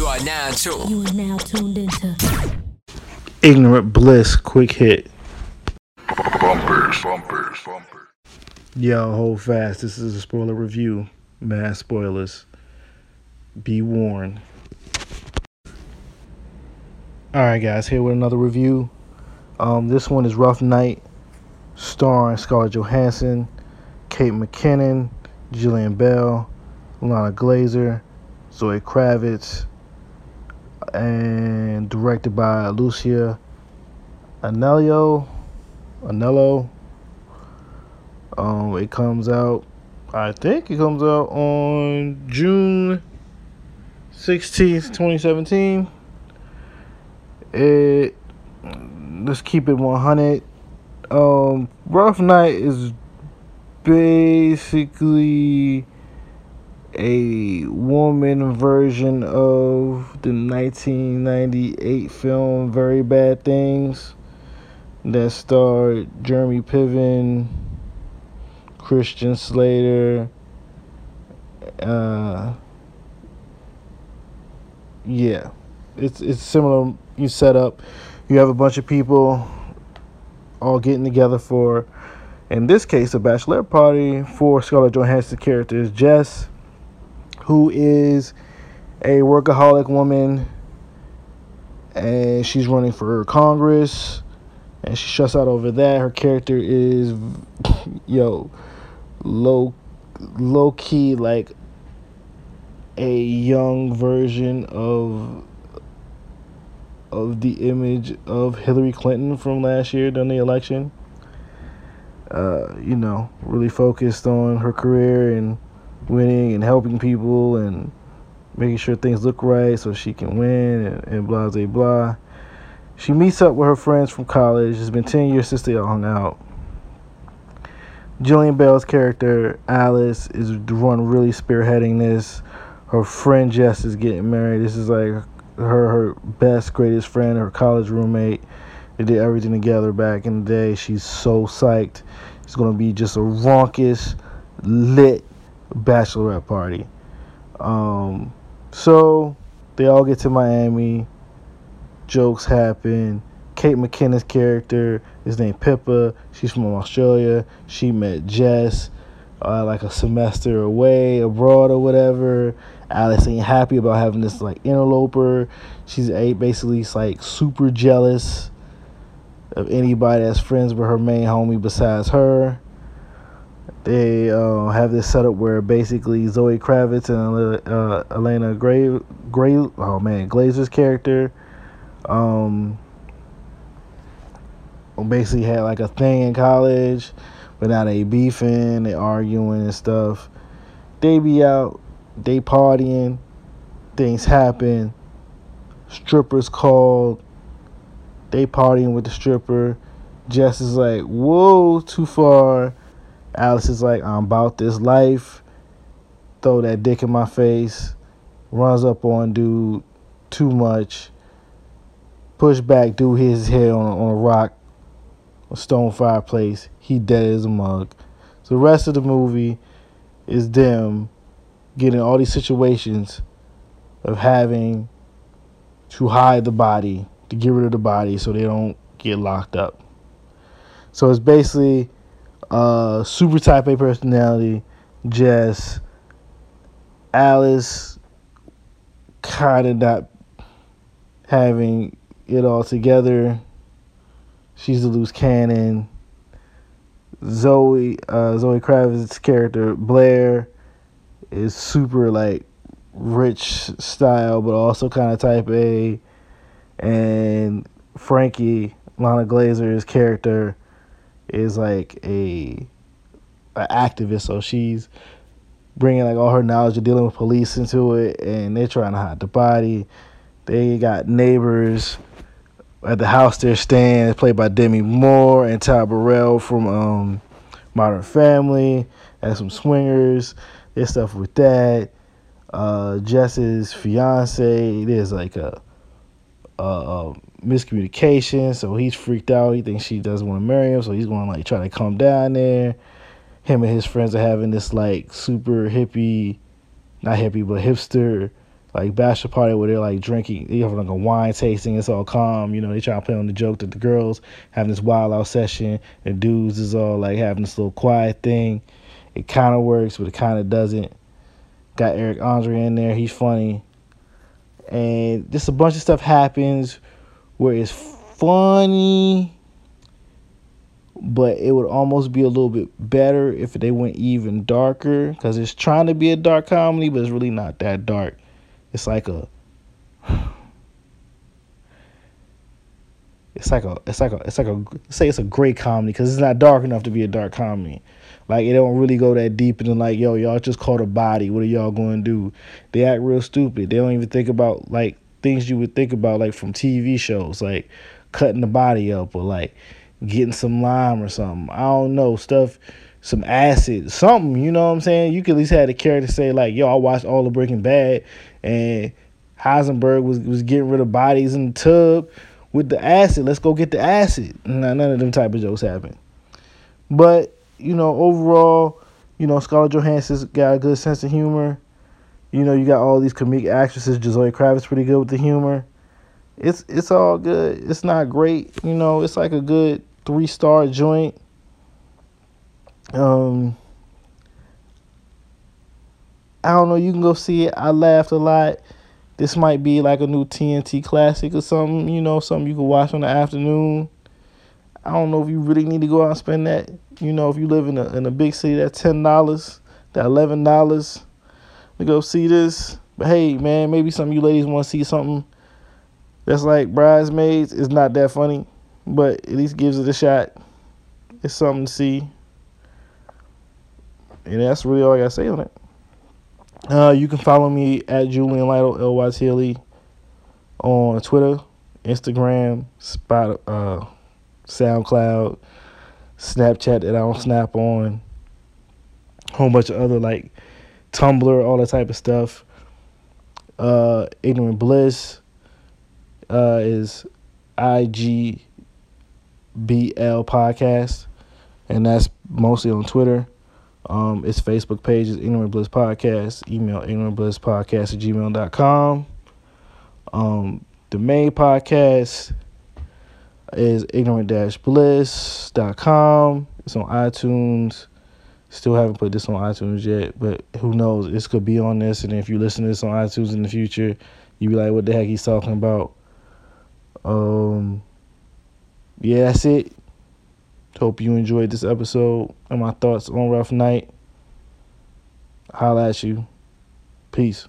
You are now tuned into Ignorant Bliss Quick Hit. Bumpers. Yo, hold fast. This is a spoiler review. Mad spoilers. Be warned. Alright guys, here with another review. This one is Rough Night, starring Scarlett Johansson, Kate McKinnon, Jillian Bell, Ilana Glazer, Zoe Kravitz, and directed by Lucia Anello. It comes out on June 16th, 2017. Let's keep it 100. Rough Night is basically a woman version of the 1998 film Very Bad Things that starred Jeremy Piven, Christian Slater, it's similar. You set up, you have a bunch of people all getting together for, in this case, a bachelorette party for Scarlett Johansson's character is Jess, who is a workaholic woman, and she's running for Congress, and she shuts out over that. Her character is low key like a young version of the image of Hillary Clinton from last year during the election. Really focused on her career and winning and helping people and making sure things look right so she can win and blah, blah, blah. She meets up with her friends from college. It's been 10 years since they all hung out. Jillian Bell's character, Alice, is the one really spearheading this. Her friend Jess is getting married. This is like her best, greatest friend, her college roommate. They did everything together back in the day. She's so psyched. It's going to be just a raucous, lit bachelorette party. So they all get to Miami. Jokes happen. Kate McKinnon's character is named Pippa. She's from Australia. She met Jess like a semester away, abroad or whatever. Alice ain't happy about having this like interloper. She's basically like super jealous of anybody that's friends with her main homie besides her. They have this setup where basically Zoe Kravitz and Ilana Glazer's character basically had like a thing in college, but now they beefing, they arguing and stuff. They be out, they partying, things happen, strippers called, they partying with the stripper. Jess is like, whoa, too far. Alice is like, I'm about this life. Throw that dick in my face. Runs up on dude too much. Push back, dude hits his head on a rock, a stone fireplace. He dead as a mug. So the rest of the movie is them getting all these situations of having to hide the body, to get rid of the body so they don't get locked up. So it's basically super type A personality, Jess, Alice, kind of not having it all together. She's the loose cannon. Zoe Kravitz's character, Blair, is super like rich style, but also kind of type A. And Frankie, Ilana Glazer's character, is like a activist, so she's bringing like all her knowledge of dealing with police into it, and they're trying to hide the body. They got neighbors at the house they're staying, played by Demi Moore and Ty Burrell from Modern Family, and some swingers. There's stuff with that. Jess's fiance, there's like a miscommunication, so he's freaked out. He thinks she doesn't want to marry him, so he's going to like try to come down there. Him and his friends are having this like super hippie, not hippie, but hipster like bachelor party where they're like drinking, they have like a wine tasting, it's all calm, you know, they trying to play on the joke that the girls having this wild out session, the dudes is all like having this little quiet thing. It kind of works, but it kind of doesn't. Got Eric Andre in there, he's funny. And just a bunch of stuff happens where it's funny, but it would almost be a little bit better if they went even darker, because it's trying to be a dark comedy, but it's really not that dark. Say it's a great comedy because it's not dark enough to be a dark comedy. Like, it don't really go that deep into like, yo, y'all just caught a body. What are y'all going to do? They act real stupid. They don't even think about like things you would think about like from TV shows, like cutting the body up or like getting some lime or something. I don't know, stuff, some acid, something, you know what I'm saying? You could at least have the character say like, yo, I watched all of Breaking Bad and Heisenberg was getting rid of bodies in the tub with the acid. Let's go get the acid. Nah, none of them type of jokes happen. But, you know, overall, you know, Scarlett Johansson's got a good sense of humor. You know, you got all these comedic actresses. Zoe Kravitz pretty good with the humor. It's all good. It's not great. You know, it's like a good 3-star joint. I don't know. You can go see it. I laughed a lot. This might be like a new TNT classic or something, you know, something you can watch on the afternoon. I don't know if you really need to go out and spend that. You know, if you live in a big city, that $10, that $11 to go see this. But hey, man, maybe some of you ladies want to see something that's like Bridesmaids. It's not that funny, but at least gives it a shot. It's something to see. And that's really all I got to say on it. You can follow me at Julian Lytle, L-Y-T-L-E, on Twitter, Instagram, SoundCloud, Snapchat that I don't snap on, a whole bunch of other, like, Tumblr, all that type of stuff. Ignorant Bliss is IGBL Podcast, and that's mostly on Twitter. Its Facebook page is Ignorant Bliss Podcast. Email ignorantblisspodcast@gmail.com. The main podcast is ignorant-bliss.com. It's on iTunes. Still haven't put this on iTunes yet, but who knows? This could be on this, and if you listen to this on iTunes in the future, you'll be like, what the heck he's talking about? Yeah, that's it. Hope you enjoyed this episode and my thoughts on Rough Night. Holla at you. Peace.